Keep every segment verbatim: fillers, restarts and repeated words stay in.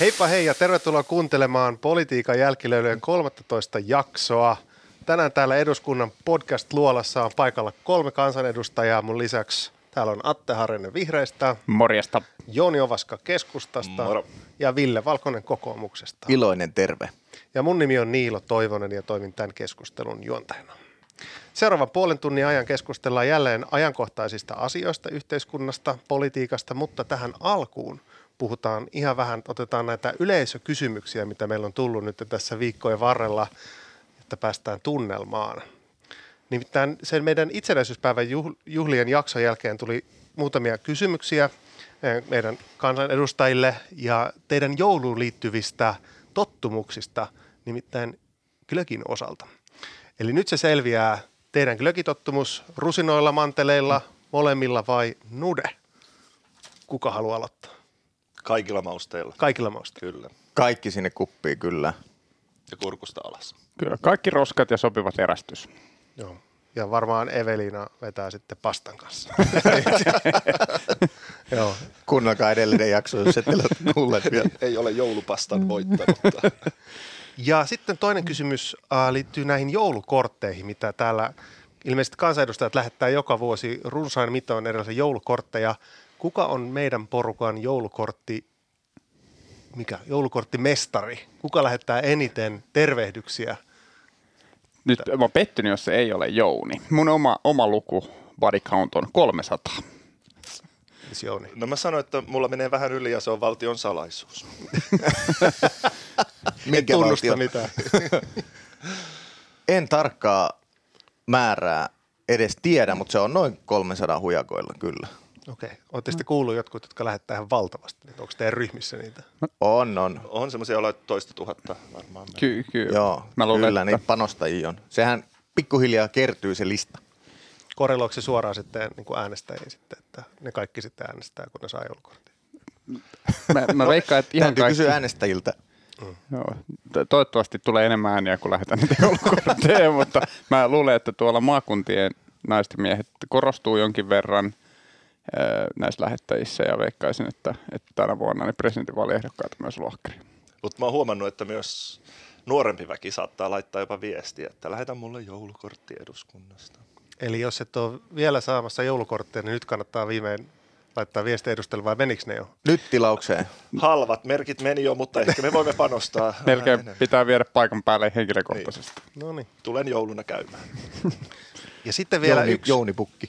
Heippa hei ja tervetuloa kuuntelemaan Politiikan jälkilöilyjen kolmastoista jaksoa. Tänään täällä eduskunnan podcast-luolassa on paikalla kolme kansanedustajaa mun lisäksi. Täällä on Atte Harjanne vihreistä. Morjesta. Jouni Ovaska keskustasta. Moro. Ja Ville Valkonen kokoomuksesta. Iloinen terve. Ja mun nimi on Niilo Toivonen ja toimin tämän keskustelun juontajana. Seuraavan puolen tunnin ajan keskustellaan jälleen ajankohtaisista asioista yhteiskunnasta, politiikasta, mutta tähän alkuun puhutaan ihan vähän, otetaan näitä yleisökysymyksiä, mitä meillä on tullut nyt tässä viikkojen varrella, että päästään tunnelmaan. Nimittäin sen meidän itsenäisyyspäivän juhlien jakson jälkeen tuli muutamia kysymyksiä meidän kansanedustajille ja teidän jouluun liittyvistä tottumuksista, nimittäin glögin osalta. Eli nyt se selviää, teidän glögitottumus rusinoilla, manteleilla, molemmilla vai nude? Kuka haluaa aloittaa? Kaikilla mausteilla. Kaikilla mausteilla. Kyllä. Kaikki sinne kuppiin, kyllä. Ja kurkusta alas. Kyllä, kaikki roskat ja sopivat erästys. Joo, ja varmaan Eveliina vetää sitten pastan kanssa. Joo. Kuunnelkaa edellinen jakso, jos ette ole kuulleet vielä. Ei ole joulupastan voittanut. Ja sitten toinen kysymys äh, liittyy näihin joulukortteihin, mitä täällä ilmeisesti kansanedustajat lähettää joka vuosi runsain mitoin erilaisia joulukortteja. Kuka on meidän porukan joulukortti, mikä, joulukorttimestari? Kuka lähettää eniten tervehdyksiä? Nyt mä oon pettynyt, jos se ei ole Jouni. Mun oma, oma luku body count on kolmesataa. Jouni. No mä sanoin, että mulla menee vähän yli ja se on valtion salaisuus. En tunnusta mitään. En tarkkaa määrää edes tiedä, mutta se on noin kolmesataa hujakoilla kyllä. Okei. Olette sitten kuullut jotkut, jotka lähettää ihan valtavasti. Onko teidän ryhmissä niitä? On, on. On semmoisia olla toista tuhatta varmaan. Kyllä, kyllä. Joo, mä luulen, kyllä niitä panostajia on. Sehän pikkuhiljaa kertyy se lista. Korreloiko se suoraan sitten niin kuin äänestäjiin sitten, että ne kaikki sitten äänestää, kun ne saa joulukortin? Mä, mä veikkaan, että ihan kaikki. Täytyy kysyä äänestäjiltä. Mm. Joo. Toivottavasti tulee enemmän ääniä, kun lähdetään niitä joulukortteja, mutta mä luulen, että tuolla maakuntien naisten miehet korostuu jonkin verran näissä lähettäjissä ja veikkaisin, että, että tänä vuonna niin presidentinvaaliehdokkaat myös lohkari. Mutta mä oon huomannut, että myös nuorempi väki saattaa laittaa jopa viestiä, että lähetä mulle joulukortti eduskunnasta. Eli jos et ole vielä saamassa joulukorttia, niin nyt kannattaa viimein laittaa viestiä edustajalle, vai menikö ne jo? Nyt tilaukseen. Halvat merkit meni jo, mutta ehkä me voimme panostaa. Melkein pitää viedä paikan päälle henkilökohtaisesti. Niin. Noniin. Tulen jouluna käymään. Ja sitten vielä Jouni, yksi. Jounipukki.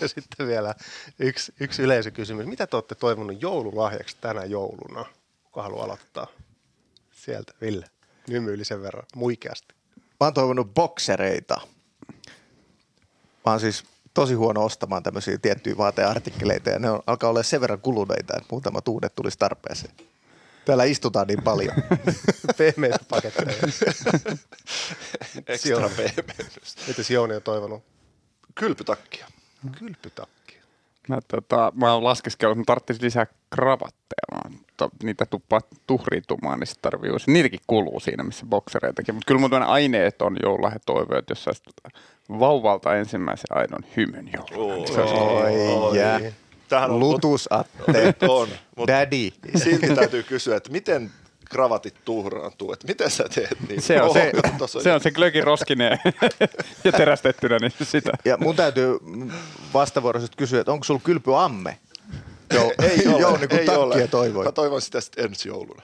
Ja sitten vielä yksi, yksi yleisökysymys. Mitä te olette toivonut joululahjaksi tänä jouluna? Kuka haluaa aloittaa? Sieltä, Ville. Nymyili sen verran, muikeasti. Mä oon toivonut boksereita. Mä oon siis tosi huono ostamaan tämmöisiä tiettyjä vaateartikkeleita ja ne on, alkaa olla sen verran kuluneita, että muutama uudet tulisi tarpeeseen. Täällä istutaan niin paljon. Pehmeitä paketteja. Ekstra pehmeys. Mitäs Jouni on toivonut? Kylpytakkia. Kylpytakki. Mä, tota, mä oon laskeskellut, että mä tarvitsin lisää kravatteja. Mä niitä tuppaa tuhritumaan, niin sit tarvii uusi. Niitäkin kuluu siinä, missä boksereitakin. Mutta kyllä mun tämmöinen aineet on joululahjatoive, että jos sais tota, vauvalta ensimmäisen aidon hymyn joululahja. Oi jää. Lutusatte. On. Daddy. Silti täytyy kysyä, että miten kravatit tuhraantuu, että miten sä teet niin? Se on, Oho, se, se, se glögin roskineen ja terästettynä, niin sitä. Ja mun täytyy vastavuoroisesti kysyä, että onko sulla kylpyamme? Joo, ei ole, joo, niin kuin ei ole. Toivoin. Mä toivon sitä sitten ensi jouluna.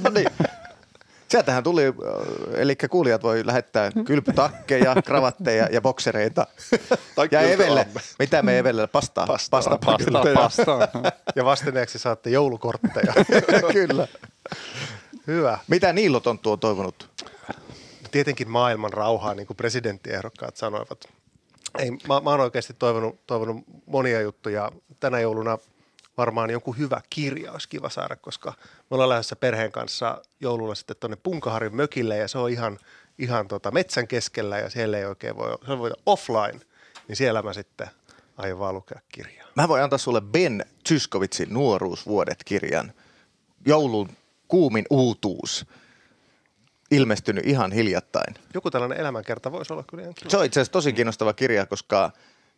No niin. Sieltähän tuli, eli kuulijat voi lähettää kylpytakkeja, kravatteja ja boksereita. Tai ja Evelle. Mitä me Evelle? Pastaa. Pastaa, pastaa. pastaa, pastaa, pastaa. Ja vastineeksi saatte joulukortteja. Kyllä. Hyvä. Mitä Niilo Tonttu on toivonut? Tietenkin maailman rauhaa, niin kuin presidenttiehdokkaat sanoivat. Ei, mä, mä oon oikeasti toivonut, toivonut monia juttuja. Tänä jouluna varmaan jonkun hyvä kirja olisi kiva saada, koska me ollaan lähdössä perheen kanssa joululla sitten tuonne Punkaharin mökille ja se on ihan, ihan tota metsän keskellä ja siellä ei oikein voi, se voi olla offline, niin siellä mä sitten aion vaan lukea kirjaa. Mä voin antaa sulle Ben Zyskowiczin nuoruusvuodet-kirjan joulun kuumin uutuus, ilmestynyt ihan hiljattain. Joku tällainen elämänkerta voisi olla kyllä ihan kiva. Se on itse asiassa tosi kiinnostava kirja, koska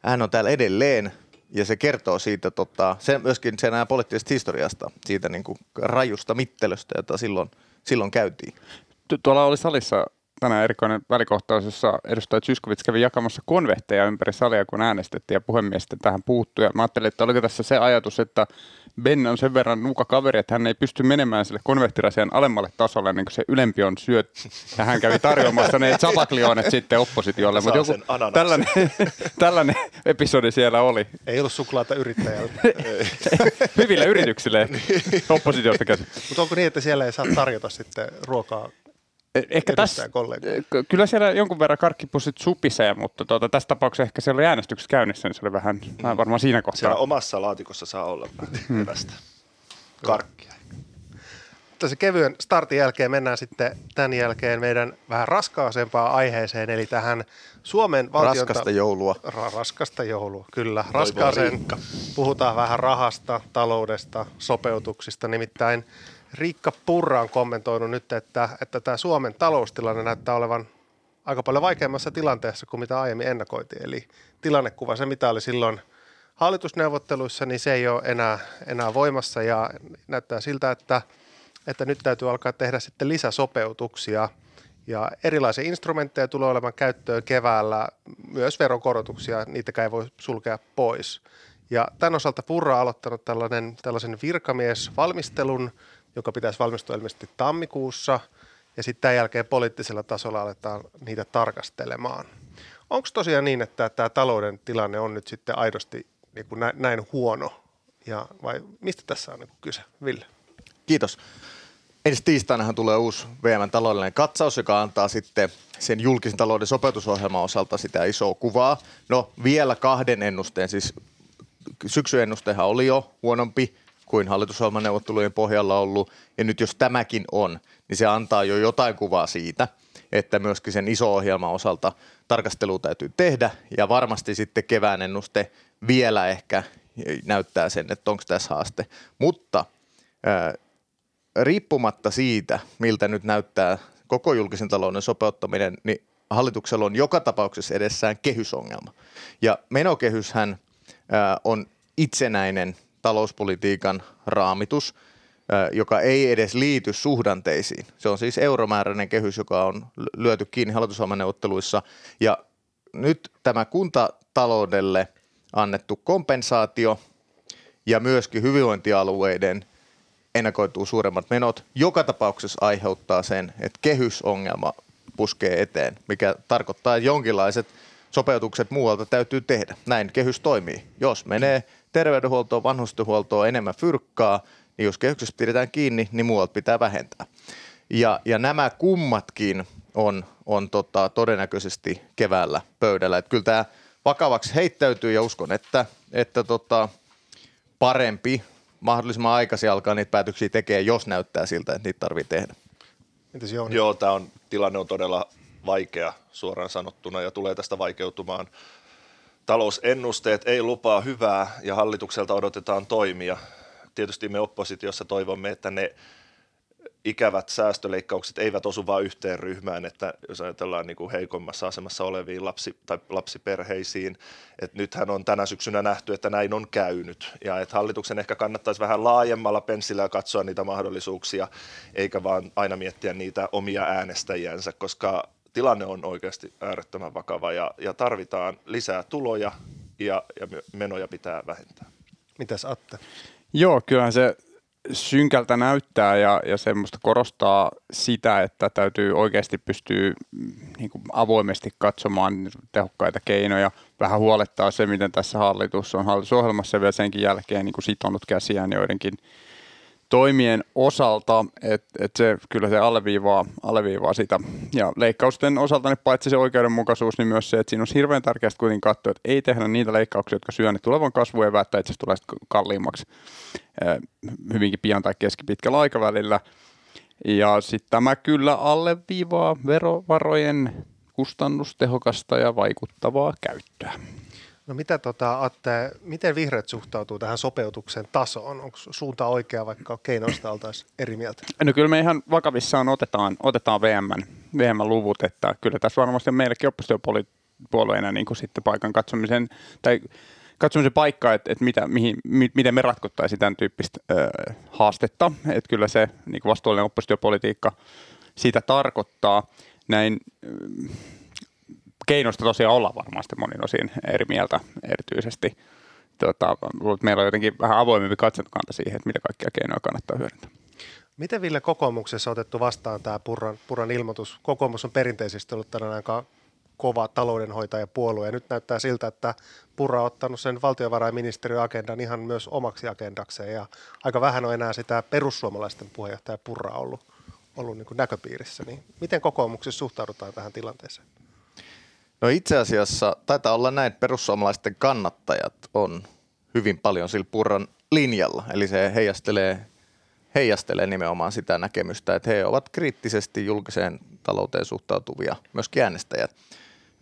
hän on täällä edelleen Ja se kertoo siitä, tota, sen, myöskin sen ajan poliittisesta historiasta, siitä niin kuin rajusta mittelöstä, jota silloin, silloin käytiin. Tuolla oli salissa tänään erikoinen välikohtaus, jossa edustaja Zyskowicz kävi jakamassa konvehteja ympäri salia, kun äänestettiin ja puhemies sitten tähän puuttui. Ja mä ajattelin, että oliko tässä se ajatus, että Ben on sen verran nuka kaveri, että hän ei pysty menemään sille konvehtirasian alemmalle tasolle, niin kuin se ylempi on syöt. Ja hän kävi tarjoamassa ne chataklionet sitten oppositiolle. Mutta joku tällainen, tällainen episodi siellä oli. Ei ollut suklaata yrittäjältä. Hyvillä yrityksille oppositiosta käsin. Mutta onko niin, että siellä ei saa tarjota sitten ruokaa? Ehkä tässä, kyllä siellä jonkun verran karkkipussit supisee, mutta tuota, tässä tapauksessa ehkä siellä oli äänestyksessä käynnissä, niin se oli vähän varmaan siinä kohtaa. Siellä omassa laatikossa saa olla hyvästä karkkia. Tässä kevyen startin jälkeen mennään sitten tämän jälkeen meidän vähän raskaasempaan aiheeseen, eli tähän Suomen valtiota... Raskasta joulua. Ra- raskasta joulua, kyllä. Raskaaseen puhutaan vähän rahasta, taloudesta, sopeutuksista, nimittäin... Riikka Purra on kommentoinut nyt, että, että tämä Suomen taloustilanne näyttää olevan aika paljon vaikeammassa tilanteessa kuin mitä aiemmin ennakoitiin. Eli tilannekuva, se mitä oli silloin hallitusneuvotteluissa, niin se ei ole enää, enää voimassa ja näyttää siltä, että, että nyt täytyy alkaa tehdä sitten lisäsopeutuksia ja erilaisia instrumentteja tulee olemaan käyttöön keväällä, myös verokorotuksia, niitäkään ei voi sulkea pois. Ja tämän osalta Purra on aloittanut tällainen, tällaisen virkamiesvalmistelun, joka pitäisi valmistua ilmeisesti tammikuussa, ja sitten tämän jälkeen poliittisella tasolla aletaan niitä tarkastelemaan. Onko tosiaan niin, että tämä talouden tilanne on nyt sitten aidosti niin kuin näin huono, ja vai mistä tässä on niin kuin kyse, Ville? Kiitos. Ensi tiistainahan tulee uusi V M:n taloudellinen katsaus, joka antaa sitten sen julkisen talouden sopeutusohjelman osalta sitä isoa kuvaa. No vielä kahden ennusteen, siis syksyennustehan oli jo huonompi kuin hallitusohjelmaneuvottelujen pohjalla ollut, ja nyt jos tämäkin on, niin se antaa jo jotain kuvaa siitä, että myöskin sen iso ohjelman osalta tarkastelu täytyy tehdä, ja varmasti sitten kevään ennuste vielä ehkä näyttää sen, että onko tässä haaste. Mutta ää, riippumatta siitä, miltä nyt näyttää koko julkisen talouden sopeuttaminen, niin hallituksella on joka tapauksessa edessään kehysongelma. Ja menokehyshän ää, on itsenäinen talouspolitiikan raamitus, joka ei edes liity suhdanteisiin. Se on siis euromääräinen kehys, joka on lyöty kiinni hallitusohjelmaneuvotteluissa. Ja nyt tämä kuntataloudelle annettu kompensaatio ja myöskin hyvinvointialueiden ennakoituu suuremmat menot joka tapauksessa aiheuttaa sen, että kehysongelma puskee eteen, mikä tarkoittaa, että jonkinlaiset sopeutukset muualta täytyy tehdä. Näin kehys toimii. Jos menee terveydenhuoltoon, vanhustenhuoltoon enemmän fyrkkaa, niin jos kehyksessä pidetään kiinni, niin muualta pitää vähentää. Ja, ja nämä kummatkin on, on tota, todennäköisesti keväällä pöydällä. Et kyllä tämä vakavaksi heittäytyy ja uskon, että, että tota, parempi mahdollisimman aikaisin alkaa niitä päätöksiä tekemään, jos näyttää siltä, että niitä tarvitsee tehdä. Entäs Jouni? Joo, tämä on, tilanne on todella vaikea suoraan sanottuna ja tulee tästä vaikeutumaan. Talousennusteet ei lupaa hyvää ja hallitukselta odotetaan toimia. Tietysti me oppositiossa toivomme, että ne ikävät säästöleikkaukset eivät osu vain yhteen ryhmään, että jos ajatellaan niin kuin heikommassa asemassa oleviin lapsi- tai lapsiperheisiin, että nythän on tänä syksynä nähty, että näin on käynyt ja että hallituksen ehkä kannattaisi vähän laajemmalla pensillä katsoa niitä mahdollisuuksia, eikä vaan aina miettiä niitä omia äänestäjiänsä, koska tilanne on oikeasti äärettömän vakava ja, ja tarvitaan lisää tuloja ja, ja menoja pitää vähentää. Mitäs Atte? Joo, kyllähän se synkältä näyttää ja, ja semmoista korostaa sitä, että täytyy oikeasti pystyä niin kuin avoimesti katsomaan tehokkaita keinoja. Vähän huolettaa se, miten tässä hallitus on hallitusohjelmassa vielä senkin jälkeen niin kuin sitonut käsiään joidenkin toimien osalta, että et se kyllä se alleviivaa, alleviivaa sitä. Ja leikkausten osalta, niin paitsi se oikeudenmukaisuus, niin myös se, että siinä on hirveän tärkeää kuitenkin katsoa, että ei tehdä niitä leikkauksia, jotka syö ne tulevan kasvun eväät, tai itse asiassa tulee sitten kalliimmaksi eh, hyvinkin pian tai keskipitkällä aikavälillä. Ja sitten tämä kyllä alleviivaa verovarojen kustannustehokasta ja vaikuttavaa käyttöä. No mitä tota, Atte, miten vihreät suhtautuu tähän sopeutuksen tasoon? Onko suunta oikea, vaikka keinoista oltaisiin eri mieltä? No kyllä me ihan vakavissaan otetaan, otetaan V M:n, V M:n luvut, että kyllä tässä varmasti on meillekin oppositiopuolueena niin kuin sitten paikan katsomisen tai katsomme se paikka, että, että mitä, mihin, mi, miten me ratkottaisiin tämän tyyppistä ö, haastetta. Että kyllä se niin kuin vastuullinen oppositiopolitiikka siitä tarkoittaa. Näin keinoista tosiaan ollaan varmasti monin osin eri mieltä erityisesti. Tota, meillä on jotenkin vähän avoimempi katsantokanta siihen, että mitä kaikkia keinoja kannattaa hyödyntää. Miten, Ville, kokoomuksessa on otettu vastaan tämä Purran, Purran ilmoitus? Kokoomus on perinteisesti ollut tänään aika kova taloudenhoitajapuolue, ja nyt näyttää siltä, että Purra on ottanut sen valtiovarainministeriön agendan ihan myös omaksi agendakseen, ja aika vähän on enää sitä perussuomalaisten puheenjohtaja Purra ollut, ollut niin kuin näköpiirissä. Niin miten kokoomuksessa suhtaudutaan tähän tilanteeseen? No itse asiassa taitaa olla näin, että perussuomalaisten kannattajat on hyvin paljon sillä Purran linjalla, eli se heijastelee... heijastelee nimenomaan sitä näkemystä, että he ovat kriittisesti julkiseen talouteen suhtautuvia, myöskin äänestäjät.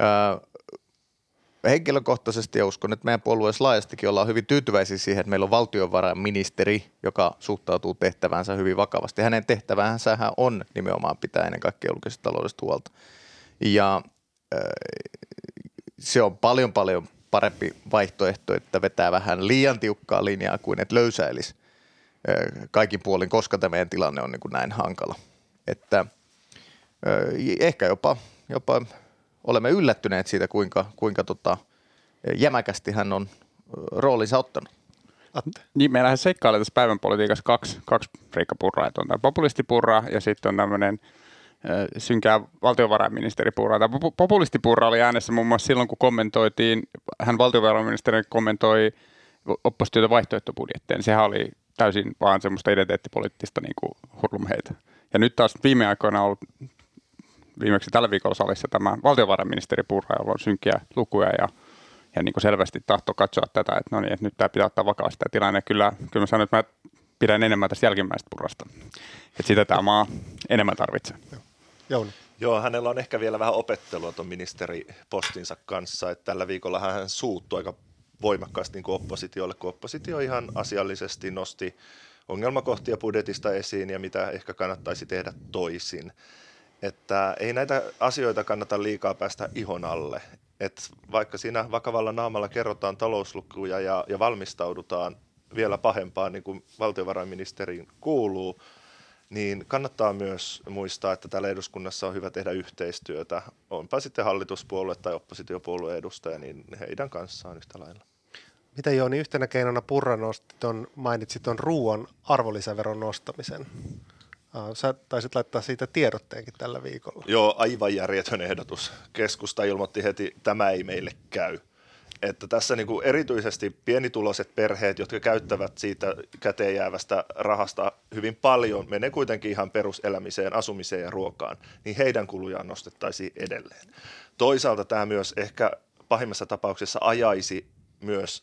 Öö, henkilökohtaisesti uskon, että meidän puolueessa laajastikin ollaan hyvin tyytyväisiä siihen, että meillä on valtiovarainministeri, joka suhtautuu tehtävänsä hyvin vakavasti. Hänen tehtävänsä on nimenomaan pitää ennen kaikkea julkisesta taloudesta huolta. Ja öö, se on paljon paljon parempi vaihtoehto, että vetää vähän liian tiukkaa linjaa kuin että löysäilisi kaikin puolin, koska tämä meidän tilanne on niin kuin näin hankala. Että ehkä jopa, jopa olemme yllättyneet siitä, kuinka, kuinka tota, jämäkästi hän on roolinsa ottanut. Atte. Niin, meillähän seikkailee tässä päivän politiikassa kaksi, kaksi Riikka Purraa. On tämä populistipurra ja sitten on tämmöinen synkää valtiovarainministeripurraa. Tämä populistipurra oli äänessä muun muassa silloin, kun kommentoitiin, hän valtiovarainministeri kommentoi oppositioiden vaihtoehtobudjetteen. Sehän oli täysin vaan semmoista identiteettipoliittista niin kuin hurlumheitä. Ja nyt taas viime aikoina on ollut viimeksi tällä viikolla salissa tämä valtiovarainministeri Purra, jolla on synkkiä lukuja ja, ja niin kuin selvästi tahto katsoa tätä, että no niin, että nyt tämä pitää ottaa vakavasti tämä tilanne. Kyllä, kyllä mä sanon, että mä pidän enemmän tästä jälkimmäisestä Purrasta, että sitä tämä maa enemmän tarvitsee. Jouni. Joo, hänellä on ehkä vielä vähän opettelua tuon ministeripostinsa kanssa, että tällä viikolla hän suuttui aika voimakkaasti niin kuin oppositiolle, kun oppositio ihan asiallisesti nosti ongelmakohtia budjetista esiin ja mitä ehkä kannattaisi tehdä toisin. Että ei näitä asioita kannata liikaa päästä ihon alle. Et vaikka siinä vakavalla naamalla kerrotaan talouslukuja ja, ja valmistaudutaan vielä pahempaan, niin kuin valtiovarainministeriin kuuluu, niin kannattaa myös muistaa, että täällä eduskunnassa on hyvä tehdä yhteistyötä. Onpa sitten hallituspuolue tai oppositiopuolueen edustaja, niin heidän kanssaan yhtä lailla. Mitä, Jouni, yhtenä keinona Purra nosti ton, mainitsit tuon ruoan arvonlisäveron nostamisen? Sä taisit laittaa siitä tiedotteenkin tällä viikolla. Joo, aivan järjetön ehdotus. Keskusta ilmoitti heti, että tämä ei meille käy. Että tässä niin kuin erityisesti pienituloiset perheet, jotka käyttävät siitä käteen jäävästä rahasta hyvin paljon, menee kuitenkin ihan peruselämiseen, asumiseen ja ruokaan, niin heidän kulujaan nostettaisiin edelleen. Toisaalta tämä myös ehkä pahimmassa tapauksessa ajaisi myös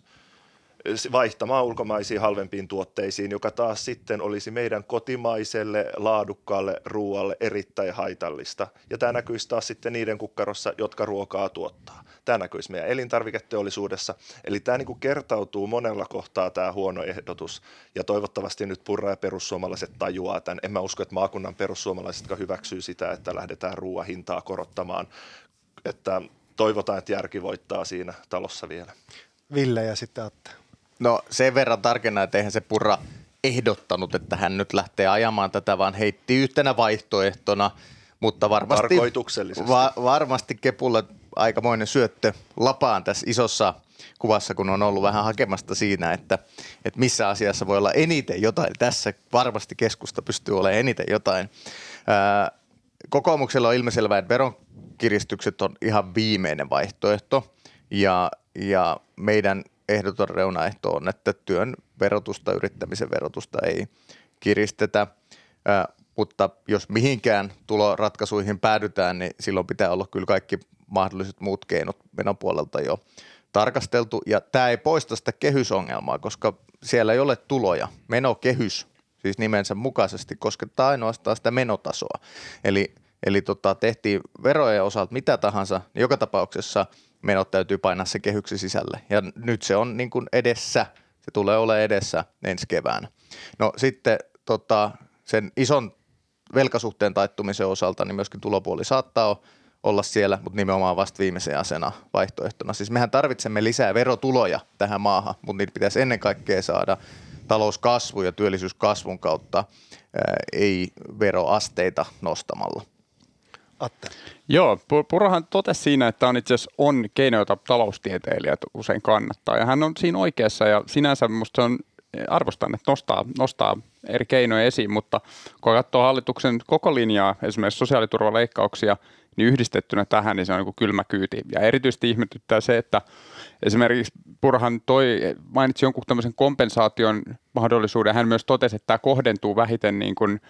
vaihtamaan ulkomaisiin halvempiin tuotteisiin, joka taas sitten olisi meidän kotimaiselle, laadukkaalle ruoalle erittäin haitallista. Ja tämä näkyisi taas sitten niiden kukkarossa, jotka ruokaa tuottaa. Tämä näkyisi meidän elintarviketeollisuudessa. Eli tämä niin kuin kertautuu monella kohtaa tämä huono ehdotus. Ja toivottavasti nyt Purra ja perussuomalaiset tajuaa tämän. En mä usko, että maakunnan perussuomalaisetkaan hyväksyy sitä, että lähdetään ruoan hintaa korottamaan. Että toivotaan, että järki voittaa siinä talossa vielä. Ville ja sitten Atte. No sen verran tarkennan, että eihän se Purra ehdottanut, että hän nyt lähtee ajamaan tätä, vaan heitti yhtenä vaihtoehtona, mutta varmasti, va- varmasti Kepulle aikamoinen syöttö lapaan tässä isossa kuvassa, kun on ollut vähän hakemasta siinä, että, että missä asiassa voi olla eniten jotain. Tässä varmasti keskusta pystyy olemaan eniten jotain. Öö, kokoomuksella on ilmiselvää, että veronkiristykset on ihan viimeinen vaihtoehto ja, ja meidän ehdoton reunaehto on, että työn verotusta, yrittämisen verotusta ei kiristetä, Ö, mutta jos mihinkään tuloratkaisuihin päädytään, niin silloin pitää olla kyllä kaikki mahdolliset muut keinot menopuolelta jo tarkasteltu. Ja tämä ei poista sitä kehysongelmaa, koska siellä ei ole tuloja. Menokehys, siis nimensä mukaisesti, koskettaa ainoastaan sitä menotasoa. Eli, eli tota, tehtiin verojen osalta mitä tahansa, niin joka tapauksessa menot täytyy painaa se kehyksen sisälle. Ja nyt se on niin kuin edessä, se tulee olemaan edessä ensi keväänä. No sitten tota, sen ison velkasuhteen taittumisen osalta, niin myöskin tulopuoli saattaa olla siellä, mutta nimenomaan vasta viimeisen asena vaihtoehtona. Siis mehän tarvitsemme lisää verotuloja tähän maahan, mutta niitä pitäisi ennen kaikkea saada talouskasvu ja työllisyyskasvun kautta, ää, ei veroasteita nostamalla. Atte. Joo, Purrahan totesi siinä, että on itse asiassa on keino, jota taloustieteilijät usein kannattaa, ja hän on siinä oikeassa, ja sinänsä minusta on, arvostan, että nostaa, nostaa eri keinoja esiin, mutta kun katsoo hallituksen koko linjaa, esimerkiksi sosiaaliturvaleikkauksia, niin yhdistettynä tähän, niin se on niin kuin kylmä kyyti. Ja erityisesti ihmetyttää se, että esimerkiksi Purhan toi, mainitsi jonkun tämmöisen kompensaation mahdollisuuden. Hän myös totesi, että tämä kohdentuu vähiten niin kuin,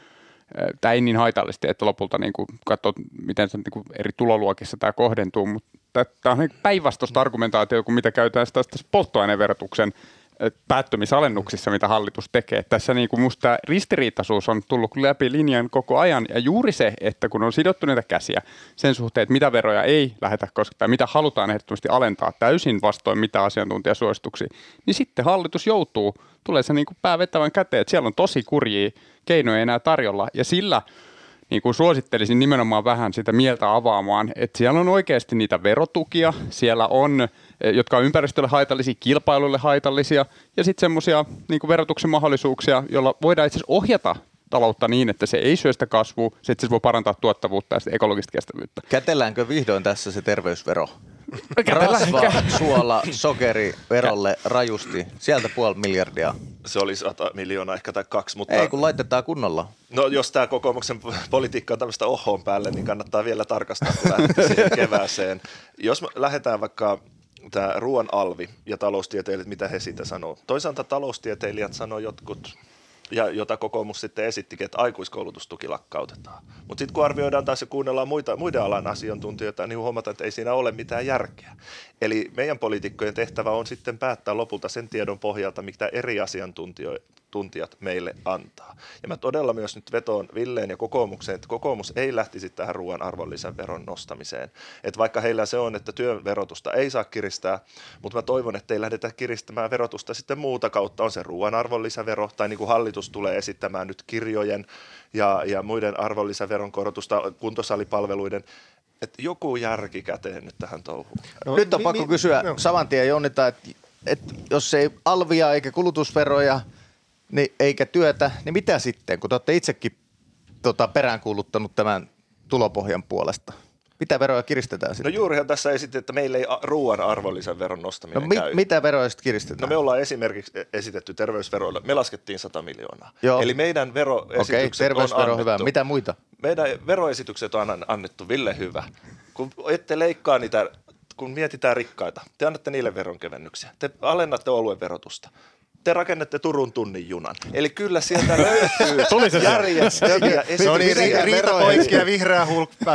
tämä ei niin haitallisesti, että lopulta niin kuin katsoo, miten se niin kuin eri tuloluokissa tämä kohdentuu. Mutta tämä on päinvastaista argumentaatio kuin mitä käytetään tässä polttoaineverotuksen päättymisalennuksissa, mitä hallitus tekee. Tässä niin kuin musta ristiriitaisuus on tullut läpi linjan koko ajan, ja juuri se, että kun on sidottu näitä käsiä sen suhteen, että mitä veroja ei lähdetä koskettaa, mitä halutaan ehdottomasti alentaa täysin vastoin mitä asiantuntijasuosituksia, niin sitten hallitus joutuu, tulee se niin kuin pää vetävän käteen, että siellä on tosi kurjia keinoja enää tarjolla, ja sillä niin kuin suosittelisin nimenomaan vähän sitä mieltä avaamaan, että siellä on oikeasti niitä verotukia, siellä on, jotka on ympäristölle haitallisia, kilpailulle haitallisia, ja sitten semmoisia niin kuin verotuksen mahdollisuuksia, joilla voidaan itse asiassa ohjata taloutta niin, että se ei syö sitä kasvua, se itse voi parantaa tuottavuutta ja sitä ekologista kestävyyttä. Kätelläänkö vihdoin tässä se terveysvero? Rasva, suola, sokeri verolle rajusti, sieltä puoli miljardia. Se oli sata miljoonaa ehkä tai kaksi, mutta... Ei, kun laitetaan kunnolla. No jos tämä kokoomuksen politiikka on tämmöistä ohoon päälle, niin kannattaa vielä tarkastaa, kun lähdetään siihen kevääseen. Jos me lähdetään vaikka tämä ruoan alvi ja taloustieteilijät, mitä he siitä sanoo. Toisaalta taloustieteilijät sanoo jotkut... Ja jota kokoomus sitten esittikin, että aikuiskoulutustuki lakkautetaan. Mutta sitten kun arvioidaan taas ja kuunnellaan muita, muiden alan asiantuntijoita, niin huomataan, että ei siinä ole mitään järkeä. Eli meidän poliitikkojen tehtävä on sitten päättää lopulta sen tiedon pohjalta, mitä eri asiantuntijat meille antaa. Ja mä todella myös nyt vetoon Villeen ja kokoomukseen, että kokoomus ei lähtisi tähän ruoan arvonlisäveron nostamiseen. Että vaikka heillä se on, että työn verotusta ei saa kiristää, mutta mä toivon, että ei lähdetä kiristämään verotusta sitten muuta kautta. On se ruoan arvonlisävero tai niin kuin hallitus tulee esittämään nyt kirjojen ja, ja muiden arvonlisäveron korotusta, kuntosalipalveluiden, että joku järki käteen nyt tähän touhuun. No, nyt on mi, pakko mi, kysyä no. Savantien Jonnita, että et jos ei alvia eikä kulutusveroja niin, eikä työtä, niin mitä sitten, kun te olette itsekin tota, peräänkuuluttanut tämän tulopohjan puolesta? Mitä veroja kiristetään sitten? No juurihan tässä esitettiin, että meillä ei ruoan arvonlisäveron nostaminen no, mi- käy. Mitä veroja sitten kiristetään? No me ollaan esimerkiksi esitetty terveysveroilla. Me laskettiin sata miljoonaa. Joo. Eli meidän veroesitykset okay, terveysvero on annettu. Hyvä. Mitä muita? Meidän veroesitykset on annettu. Ville hyvä. Kun ette leikkaa niitä, kun mietitään rikkaita, te annatte niille veronkevennyksiä. Te alennatte oluen verotusta. Te rakennatte Turun tunnin junan. Eli kyllä sieltä löytyy järjestelmiä. Se on riita poikki ja vihreä hulkka.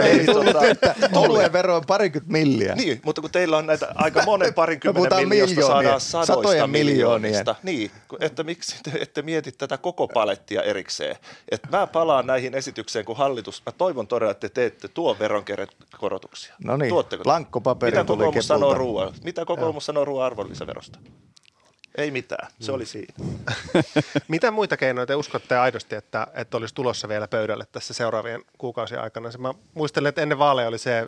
Oluen vero on parikymmentä milliä. Niin, mutta kun teillä on näitä aika monen parikymmenen miljoonista, saadaan sadoista miljoonista. Niin, että miksi te ette mieti tätä koko palettia erikseen. Että mä palaan näihin esitykseen, kun hallitus, mä toivon todella, että te teette tuon veronkorotuksia. No niin, lankkopaperi tuli kepulta. Mitä kokoomus sanoo ruoan arvonlisäverosta? Ei mitään, se oli siinä. Mitä muita keinoja te uskotte aidosti, että, että olisi tulossa vielä pöydälle tässä seuraavien kuukausien aikana? Mä muistelen, että ennen vaaleja oli se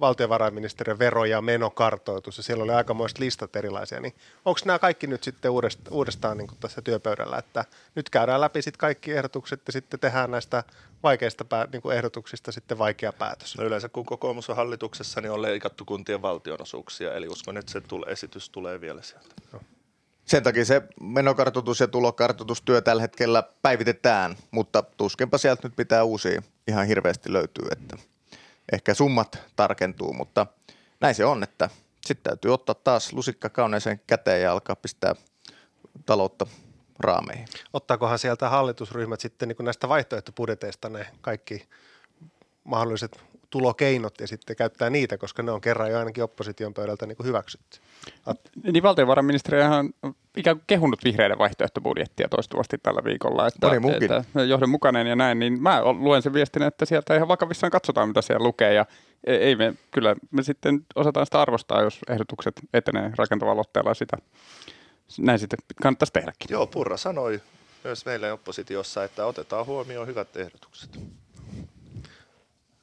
valtiovarainministeriön vero- ja menokartoitus, ja siellä oli aikamoiset listat erilaisia. Niin onko nämä kaikki nyt sitten uudestaan, uudestaan niin tässä työpöydällä, että nyt käydään läpi sit kaikki ehdotukset ja sitten tehdään näistä vaikeista pää, niin ehdotuksista sitten vaikea päätös? No yleensä kun kokoomus on hallituksessa, niin on leikattu kuntien valtionosuuksia, eli uskon, että se tule, esitys tulee vielä sieltä. No. Sen takia se menokartoitus ja tulokartoitustyö tällä hetkellä päivitetään, mutta tuskinpa sieltä nyt pitää uusia ihan hirveästi löytyy, että ehkä summat tarkentuu, mutta näin se on, että sitten täytyy ottaa taas lusikka kauneeseen käteen ja alkaa pistää taloutta raameihin. Ottaakohan sieltä hallitusryhmät sitten niin kuin näistä vaihtoehtobudjeteista ne kaikki mahdolliset tulokeinot ja sitten käyttää niitä, koska ne on kerran jo ainakin opposition pöydältä niin kuin hyväksytty. At- niin valtiovarainministeriöhän on ikään kuin kehunut vihreiden vaihtoehtobudjettia toistuvasti tällä viikolla, että, että johdonmukainen ja näin, niin mä luen sen viestin, että sieltä ihan vakavissaan katsotaan, mitä siellä lukee, ja ei me, kyllä me sitten osataan sitä arvostaa, jos ehdotukset etenee rakentavalla otteella sitä. Näin sitten kannattaisi tehdäkin. Joo, Purra sanoi myös meille oppositiossa, että otetaan huomioon hyvät ehdotukset.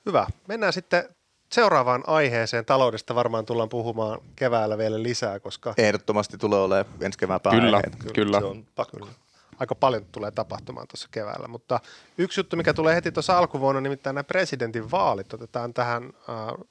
Hyvä. Mennään sitten seuraavaan aiheeseen taloudesta varmaan tullaan puhumaan keväällä vielä lisää, koska... Ehdottomasti tulee olemaan ensi kevään pääaiheita. Kyllä, kyllä. Se on pakko. Aika paljon tulee tapahtumaan tuossa keväällä, mutta yksi juttu, mikä tulee heti tuossa alkuvuonna, nimittäin nämä presidentin vaalit. Otetaan tähän äh,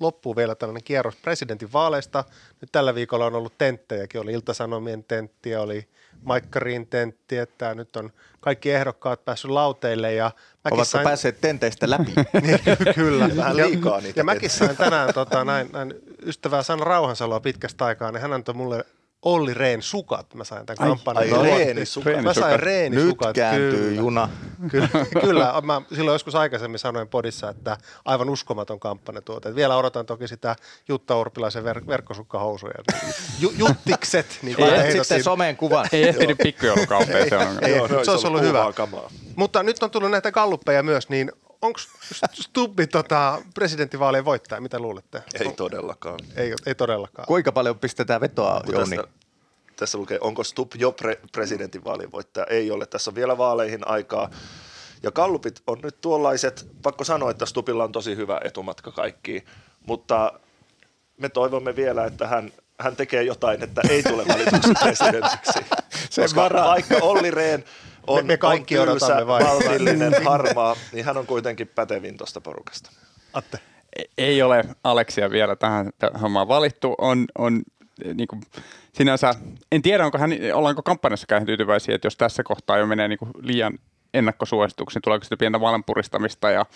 loppuun vielä tällainen kierros presidentin vaaleista. Nyt tällä viikolla on ollut tenttejäkin, oli Ilta-Sanomien tenttiä, oli Maikkarin tentti, että nyt on kaikki ehdokkaat päässyt lauteille. Ja ovatko sain... päässeet tenteistä läpi? niin, kyllä. Vähän liikaa niitä. Ja mäkin sain tänään tota, näin, näin ystävää Sanna Rauhansaloa pitkästä aikaa, niin hän antoi mulle Olli Rehn sukat. Mä sain tämän kampanjan. Rehn Mä sain Rehn sukat. Nyt kääntyy kyllä. juna. Kyllä, kyllä. Mä silloin joskus aikaisemmin sanoin podissa, että aivan uskomaton kampanjatuote. Et vielä odotan toki sitä Jutta Urpilaisen ver- verkkosukkahousuja. J- juttikset. Niin ei ehtinyt sitten someen kuvan. Ei ehtinyt pikkujoulukaupeeseen. Se olisi ollut hyvä. Kamaa. Mutta nyt on tullut näitä galluppeja myös, niin onko Stubbi tota, presidentinvaalien voittaja? Mitä luulette? Ei todellakaan. Ei, ei todellakaan. Kuinka paljon pistetään vetoa, Jouni? Tässä, tässä lukee, onko Stubb jo pre- presidentinvaalien voittaja? Ei ole. Tässä on vielä vaaleihin aikaa. Ja gallupit on nyt tuollaiset. Pakko sanoa, että Stubbilla on tosi hyvä etumatka kaikkiin. Mutta me toivomme vielä, että hän... hän tekee jotain, että ei tule valituksi presidentiksi. Koska varaa. Vaikka Olli Rehn on, me, me on tylsä, valtillinen, harmaa, niin hän on kuitenkin pätevin tuosta porukasta. Atte. Ei ole Aleksia vielä tähän hommaan valittu. On, on, niin kuin, sinänsä, en tiedä, onko hän, ollaanko kampanjassakaan tyytyväisiä, että jos tässä kohtaa jo menee niin kuin liian ennakkosuosituksiin, tuleeko sitä pientä vallanpuristamista ja,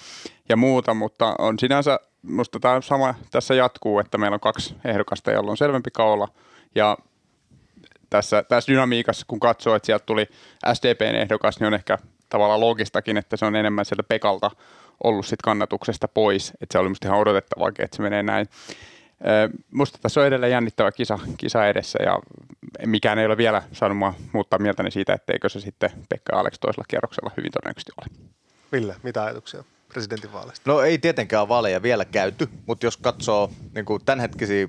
ja muuta, mutta on sinänsä musta tämä sama tässä jatkuu, että meillä on kaksi ehdokasta, jolla on selvempi kaula, ja tässä, tässä dynamiikassa, kun katsoo, että sieltä tuli S D P:n ehdokas, niin on ehkä tavallaan loogistakin, että se on enemmän sieltä Pekalta ollut sit kannatuksesta pois, että se oli musta ihan odotettavaakin, että se menee näin. Musta tässä on edelleen jännittävä kisa, kisa edessä, ja mikään ei ole vielä saanut mua muuttaa mieltäni siitä, etteikö se sitten Pekka ja Aleksi toisella kierroksella hyvin todennäköisesti ole. Ville, mitä ajatuksia presidentinvaaleista? No ei tietenkään vaaleja vielä käyty, mutta jos katsoo niin kuin tämänhetkisiä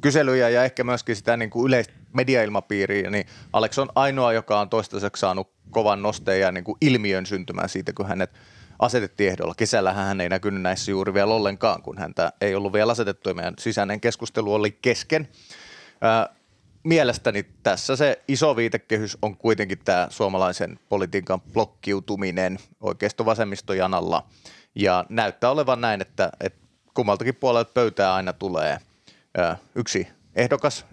kyselyjä ja ehkä myöskin sitä niin kuin yleistä mediailmapiiriä, niin Aleksi on ainoa, joka on toistaiseksi saanut kovan nosteen ja niin kuin ilmiön syntymään siitä, kun hänet asetettiin ehdolla. Kesällähän hän ei näkynyt näissä juuri vielä ollenkaan, kun häntä ei ollut vielä asetettu ja meidän sisäinen keskustelu oli kesken. Äh, mielestäni tässä se iso viitekehys on kuitenkin tämä suomalaisen politiikan blokkiutuminen oikeisto-vasemmistojanalla. Ja näyttää olevan näin, että, että kummaltakin puolelta pöytää aina tulee äh, yksi ehdokas.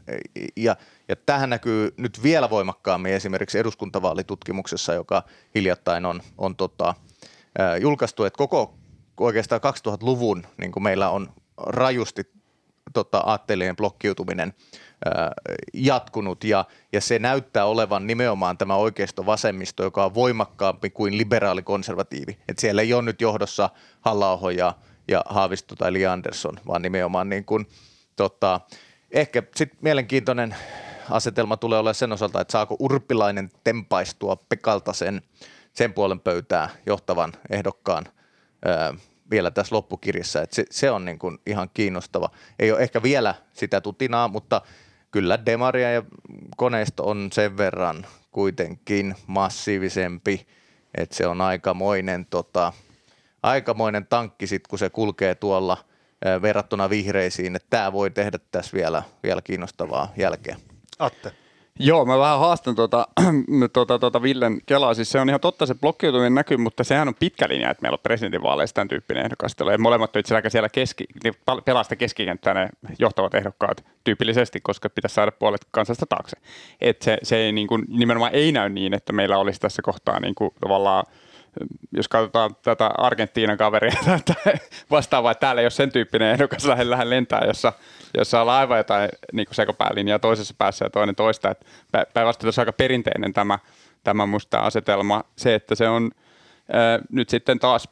Ja, ja tähän näkyy nyt vielä voimakkaammin esimerkiksi eduskuntavaalitutkimuksessa, joka hiljattain on, on tota, julkaistu, että koko oikeastaan kaksituhattaluvun niin kuin meillä on rajusti tota, aatteellinen blokkiutuminen ää, jatkunut ja, ja se näyttää olevan nimenomaan tämä oikeisto-vasemmisto, joka on voimakkaampi kuin liberaali-konservatiivi. Et siellä ei ole nyt johdossa Halla-aho ja, ja Haavisto tai Li Andersson, vaan nimenomaan niin kuin, tota, ehkä sitten mielenkiintoinen asetelma tulee olemaan sen osalta, että saako Urpilainen tempaistua Pekalta sen sen puolen pöytää johtavan ehdokkaan öö, vielä tässä loppukirjassa. Et se, se on niin kuin ihan kiinnostava. Ei ole ehkä vielä sitä tutinaa, mutta kyllä demaria ja koneisto on sen verran kuitenkin massiivisempi, että se on aikamoinen, tota, aikamoinen tankki sit, kun se kulkee tuolla öö, verrattuna vihreisiin. Tämä voi tehdä tässä vielä, vielä kiinnostavaa jälkeä. Atte. Joo, mä vähän haastan tuota, tuota, tuota Villen kelaa. Siis se on ihan totta, se blokkiutuminen näkyy, mutta sehän on pitkä linja, että meillä on presidentinvaaleissa tämän tyyppinen ehdokastelu. Ja molemmat itse asiassa siellä keski, pelaa sitä keskikenttää ne johtavat ehdokkaat tyypillisesti, koska pitäisi saada puolet kansasta taakse. Että se, se ei, niin kuin, nimenomaan ei näy niin, että meillä olisi tässä kohtaa niin kuin, tavallaan, jos katsotaan tätä Argentiinan kaveria tai vastaavaa, että täällä ei ole sen tyyppinen ehdokas lähden lentää, jossa, jossa ollaan aivan jotain niin sekopäälinjaa toisessa päässä ja toinen toista. Päinvastoin tässä on aika perinteinen tämä, tämä musta asetelma. Se, että se on ää, nyt sitten taas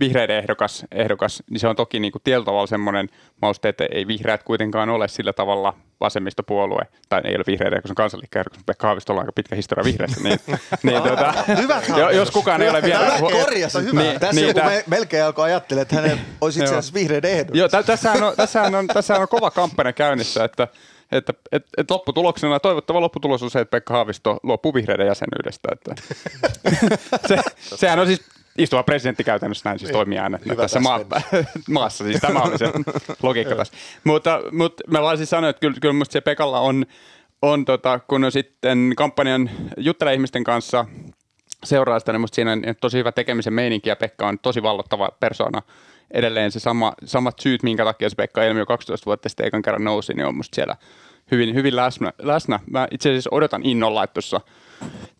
vihreiden ehdokas, ehdokas niin se on toki niin tietyllä tavalla semmoinen mauste, että ei vihreät kuitenkaan ole sillä tavalla vasemmistopuolue, tai ei ole vihreitä, kun se on kansanliikkeehdokas, mutta Pekka Haavistolla on aika pitkä historia vihreästä. Niin, niin, tuota, jos kukaan ei ole vielä... Korjasit. Niin, tässä niin, joku me, melkein alkoi ajattelemaan, että hänen olisi itse asiassa vihreiden ehdokas. Joo, tässähän on, tässähän on, tässähän on kova kampanja käynnissä, että Että et, et lopputuloksena, toivottava lopputulos on se, että Pekka Haavisto luopuu vihreiden jäsenyydestä. Että. se, sehän on siis Istuva presidentti käytännössä näin siis toimii aina tässä maa, maassa. Siis tämä oli se logiikka tässä. Mutta, mutta mä vaan siis sanoin, että kyllä, kyllä musta se Pekalla on, on tota, kun on sitten kampanjan juttelee ihmisten kanssa seuraa sitä, niin musta siinä on tosi hyvä tekemisen meininki ja Pekka on tosi vallottava persoona. Edelleen se sama, samat syyt, minkä takia se Pekka Elmi jo kaksitoista vuotta sitten ekan kerran nousi, niin on musta siellä hyvin, hyvin läsnä, läsnä. Mä itse asiassa odotan innolla, että tuossa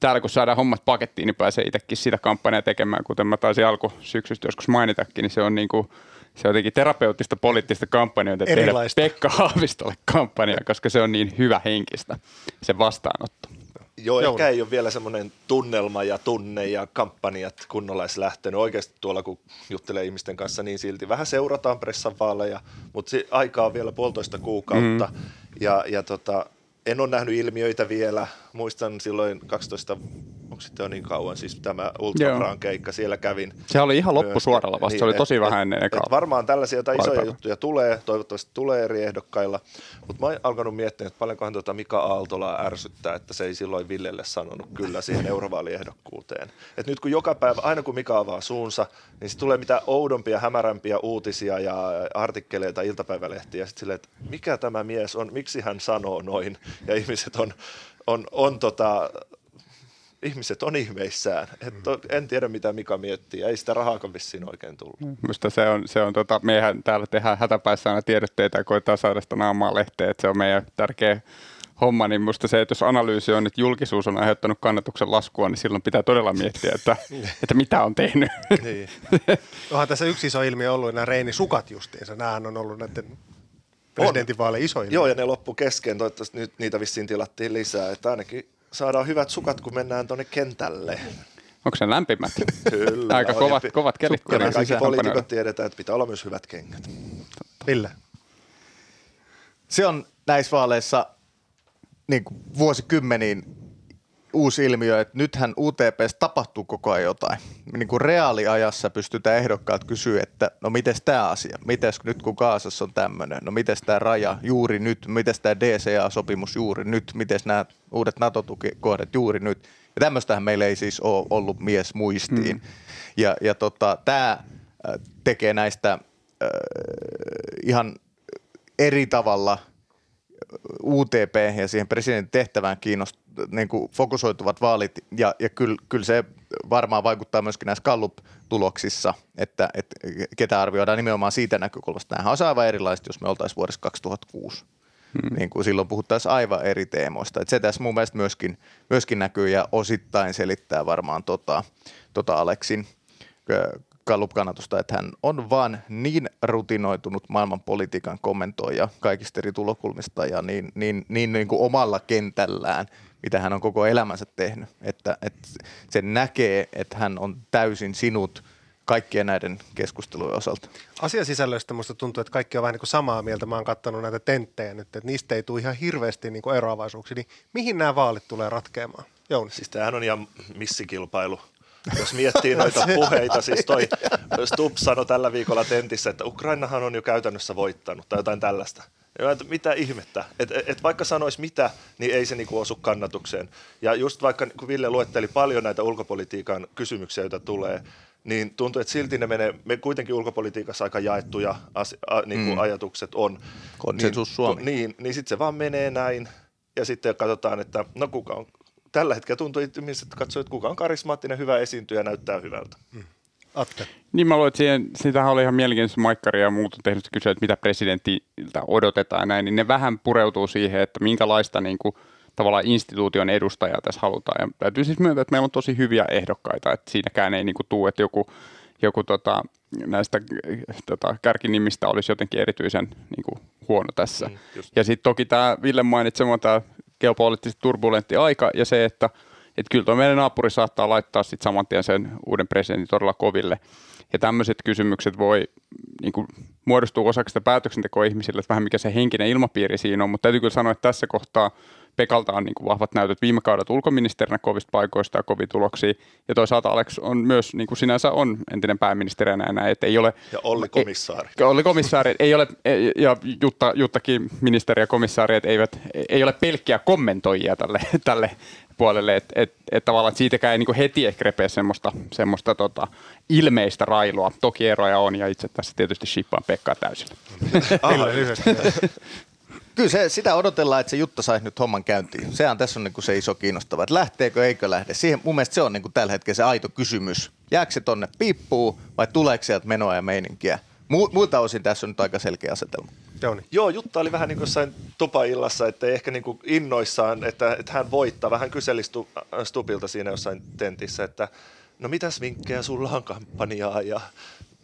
täällä kun saadaan hommat pakettiin, niin pääsee itsekin sitä kampanjaa tekemään, kuten mä taisin alkusyksystä joskus mainitakin, niin se on niin kuin, se on jotenkin terapeuttista poliittista kampanjoita tehdä Pekka Haavistolle kampanjaa, koska se on niin hyvä henkistä se vastaanotto. Joo, Jouni. Ehkä ei ole vielä semmoinen tunnelma ja tunne ja kampanjat kunnolla edes lähtenyt. Oikeasti tuolla, kun juttelee ihmisten kanssa, niin silti vähän seurataan pressanvaaleja, mutta se aikaa on vielä puolitoista kuukautta. Mm. Ja, ja tota, en ole nähnyt ilmiöitä vielä. Muistan silloin kaksitoista, onko sitten jo niin kauan, siis tämä Ultrafraan-keikka, siellä kävin. Se oli ihan loppusuoralla vasta, niin, se oli tosi et, vähän ennen ekaa. Varmaan tällaisia jotain isoja päivä. juttuja tulee, toivottavasti tulee eri ehdokkailla. Mutta mä oon alkanut miettiä, että paljonkohan tuota Mika Aaltolaa ärsyttää, että se ei silloin Villelle sanonut kyllä siihen eurovaaliehdokkuuteen. Et nyt kun joka päivä, aina kun Mika avaa suunsa, niin sitten tulee mitä oudompia, hämärämpiä uutisia ja artikkeleita iltapäivälehtiä. Ja sitten silleen, että mikä tämä mies on, miksi hän sanoo noin ja ihmiset on... On, on tota, ihmiset on ihmeissään. Et on, en tiedä, mitä Mika miettii. Ei sitä rahaakaan vissiin oikein tullut. Minusta se on, se on tota, meihän täällä tehdään hätäpäissä aina tiedotteita ja koetaan saada sitä naamaa lehteen. Se on meidän tärkeä homma. Niin minusta se, että jos analyysi on, että julkisuus on aiheuttanut kannatuksen laskua, niin silloin pitää todella miettiä, että, että mitä on tehnyt. Niin. Onhan tässä yksi iso ilmiö ollut nämä reinisukat justiinsa. Nämähän on ollut näiden... presidentinvaale isoin. Joo, ja ne loppu kesken. Toivottavasti nyt niitä vissiin tilattiin lisää. Että ainakin saadaan hyvät sukat, kun mennään tuonne kentälle. Onko se lämpimät? Kyllä. Aika kovat, kovat kelit. Kyllä kaikki poliitikot tiedetään, että pitää olla myös hyvät kengät. Ville? Se on näissä vaaleissa niin kuin vuosikymmeniin uusi ilmiö, että nythän U T P:ssä tapahtuu koko ajan jotain. Niin kuin reaaliajassa pystytään ehdokkaat kysyä, että no mites tämä asia, mites nyt kun Gaasassa on tämmöinen, no mites tämä raja juuri nyt, mites tämä D C A-sopimus juuri nyt, mites nämä uudet NATO-tukikohdat juuri nyt. Ja tämmöistähän meillä ei siis ole ollut mies muistiin. Mm. Ja, ja tota, tämä tekee näistä äh, ihan eri tavalla U T P ja siihen presidentin tehtävään kiinnostaa. Niin kuin fokusoituvat vaalit, ja, ja kyllä, kyllä se varmaan vaikuttaa myöskin näissä Gallup-tuloksissa, että, että ketä arvioidaan nimenomaan siitä näkökulmasta. Nämähän olisi aivan erilaiset, jos me oltaisiin vuodessa kaksituhattakuusi. Hmm. Niin kuin silloin puhuttaisiin aivan eri teemoista. Että se tässä mun mielestä myöskin, myöskin näkyy ja osittain selittää varmaan tota, tota Aleksin Gallup-kannatusta, että hän on vaan niin rutinoitunut maailman politiikan kommentoija kaikista eri tulokulmista ja niin, niin, niin, niin kuin omalla kentällään, mitä hän on koko elämänsä tehnyt, että, että se näkee, että hän on täysin sinut kaikkien näiden keskustelujen osalta. Asiasisällöistä musta tuntuu, että kaikki on vähän niin kuin samaa mieltä. Mä oon katsonut näitä tenttejä nyt, että niistä ei tule ihan hirveästi niin kuin eroavaisuuksia, niin mihin nämä vaalit tulee ratkeamaan? Jouni. Siis tämähän on ihan missikilpailu. Jos miettii noita puheita, siis toi Stubb sanoi tällä viikolla tentissä, että Ukrainahan on jo käytännössä voittanut tai jotain tällaista. Mitä ihmettä? Et, et vaikka sanoisi mitä, niin ei se niinku osu kannatukseen. Ja just vaikka kun Ville luetteli paljon näitä ulkopolitiikan kysymyksiä, joita tulee, niin tuntuu, että silti ne menee, me kuitenkin ulkopolitiikassa aika jaettuja as, a, niinku mm. ajatukset on. Konsensus niin, Suomi. Niin, niin sitten se vaan menee näin ja sitten katsotaan, että no kuka on. Tällä hetkellä tuntuu, että katsoo, että kuka on karismaattinen, hyvä esiintyjä ja näyttää hyvältä. Mm. Atte. Niin mä luulen, että siihen, sitähän oli ihan mielenkiintoista Maikkari ja muut on tehnyt kysyä, että mitä presidentiltä odotetaan ja näin, niin ne vähän pureutuu siihen, että minkälaista niin kuin, tavallaan instituution edustajaa tässä halutaan. Ja täytyy siis myöntää, että meillä on tosi hyviä ehdokkaita, että siinäkään ei niin kuin, tule, että joku, joku tota, näistä tota, kärkinimistä olisi jotenkin erityisen niin kuin, huono tässä. Mm, ja sitten toki tämä Ville mainitsema tämä geopoliittisesti turbulentti aika ja se, että et kyllä tuo meidän naapuri saattaa laittaa sit saman tien sen uuden presidentin todella koville. Ja tämmöiset kysymykset voi niin kuin, muodostua osaksi sitä päätöksentekoa ihmisille, että vähän mikä se henkinen ilmapiiri siinä on. Mutta täytyy kyllä sanoa, että tässä kohtaa Pekalta on niin kuin, vahvat näytöt viime kaudet ulkoministerinä kovista paikoista ja kovia tuloksia. Ja toisaalta Alex on myös, niin kuin sinänsä on entinen pääministerinä enää, että ei ole... Ja Olli komissaari. Ei, Olli komissaari, ei ole, ja Jutta, Juttakin ministeri ja komissaari, että eivät, ei ole pelkkiä kommentoijia tälle, tälle puolelle, että et, et tavallaan et siitäkään ei niinku heti ehkä repeä semmoista, semmoista tota, ilmeistä railoa. Toki eroja on, ja itse tässä tietysti shippaan Pekkaa täysillä. Aivan lyhyesti. Kyllä se, sitä odotellaan, että se Jutta saisi nyt homman käyntiin. Sehän tässä on niin kuin se iso kiinnostava, että lähteekö, eikö lähde. Siihen, mun mielestä se on niin kuin tällä hetkellä se aito kysymys. Jääkö se tonne piippuun vai tuleeko sieltä menoa ja meininkiä? Mu- muuta osin tässä on nyt aika selkeä asetelma. Jouni. Joo, Jutta oli vähän niin kuin jossain tupaillassa, että ehkä niin kuin innoissaan, että, että hän voittaa. Vähän kyseli Stubilta siinä jossain tentissä, että no mitäs vinkkejä sulla on kampanjaa ja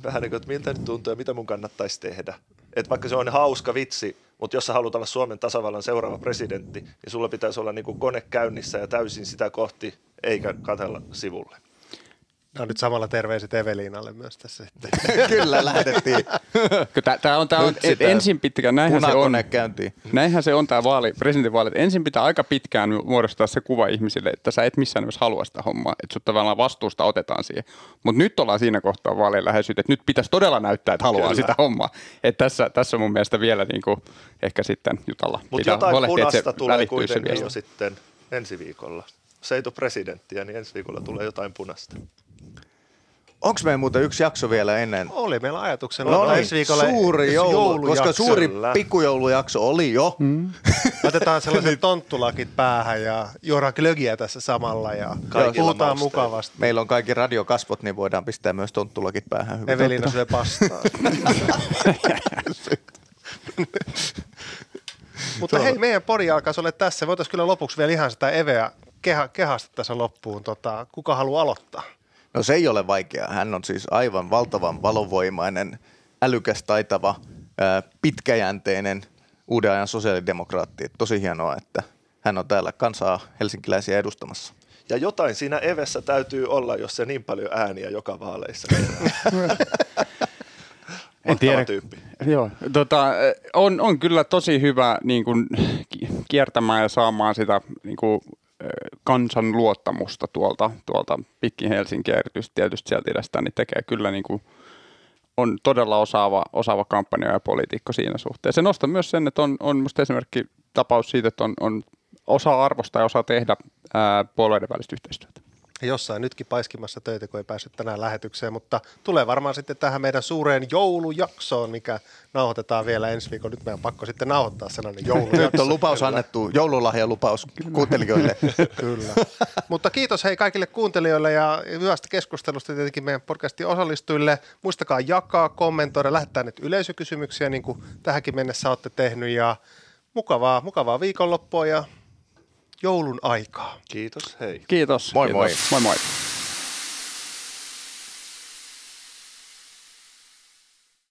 vähän niin kuin, että miltä nyt tuntuu ja mitä mun kannattaisi tehdä. Että vaikka se on hauska vitsi, mutta jos sä haluat olla Suomen tasavallan seuraava presidentti, niin sulla pitäisi olla niin kuin kone käynnissä ja täysin sitä kohti, eikä katsella sivulle. No nyt samalla terveiset Eveliinalle myös tässä sitten. Kyllä, lähdettiin. Tämä on, on ensin pitkään, näinhän se on, näinhän se on tämä vaali, presidentinvaali. Ensin pitää aika pitkään muodostaa se kuva ihmisille, että sä et missään nimessä halua sitä hommaa, että sut tavallaan vastuusta otetaan siihen. Mutta nyt ollaan siinä kohtaa vaalien läheisyyttä, että nyt pitäisi todella näyttää, että haluaa Kyllä. sitä hommaa. Että tässä, tässä mun mielestä vielä niinku, ehkä sitten Jutalla. Mutta jotain punasta tulee kuitenkin jo sitten ensi viikolla. Se ei tule presidenttiä, niin ensi viikolla tulee jotain punasta. Onko meillä muuten yksi jakso vielä ennen? Oli meillä ajatuksena. No niin, suuri joulu, koska suuri pikkujoulujakso oli jo. Mm. Otetaan sellaiset tonttulakit päähän ja juodaan glögiä tässä samalla ja puhutaan mukavasti. Meillä on kaikki radiokasvot, niin voidaan pistää myös tonttulakit päähän. Eveliina syö pastaa. Mutta hei, meidän pori alkaisi olla tässä. Voitaisiin kyllä lopuksi vielä ihan sitä Eveä keha, kehasta tässä loppuun. Tota, kuka haluaa aloittaa? No se ei ole vaikeaa. Hän on siis aivan valtavan valovoimainen, älykäs, taitava, pitkäjänteinen uuden ajan sosiaalidemokraatti. Tosi hienoa, että hän on täällä kansaa helsinkiläisiä edustamassa. Ja jotain siinä Evessä täytyy olla, jos se niin paljon ääniä joka vaaleissa. En tiedä. Joo, tota, on, on kyllä tosi hyvä niin kuin, kiertämään ja saamaan sitä... Niin kuin, kansan luottamusta tuolta, tuolta pitkin Helsinkiä, erityisesti tietysti sieltä idästä, niin tekee kyllä niin kuin, on todella osaava, osaava kampanja ja poliitikko siinä suhteessa. Se nostaa myös sen, että on, on musta esimerkki tapaus siitä, että on, on osaa arvostaa ja osaa tehdä ää, puolueiden välistä yhteistyötä. Jossain nytkin paiskimassa töitä, kun ei päässyt tänään lähetykseen, mutta tulee varmaan sitten tähän meidän suureen joulujaksoon, mikä nauhoitetaan vielä ensi viikolla. Nyt meidän on pakko sitten nauhoittaa sellainen joulujakso. Nyt on lupaus Kyllä. annettu, joululahja lupaus kuuntelijoille. Kyllä. Mutta kiitos hei kaikille kuuntelijoille ja hyvästä keskustelusta tietenkin meidän podcastin osallistujille. Muistakaa jakaa, kommentoida, lähettää nyt yleisökysymyksiä, niin kuin tähänkin mennessä olette tehnyt. Ja mukavaa, mukavaa viikonloppua ja... joulun aikaa. Kiitos, hei. Kiitos. Moi Kiitos. moi. Moi moi.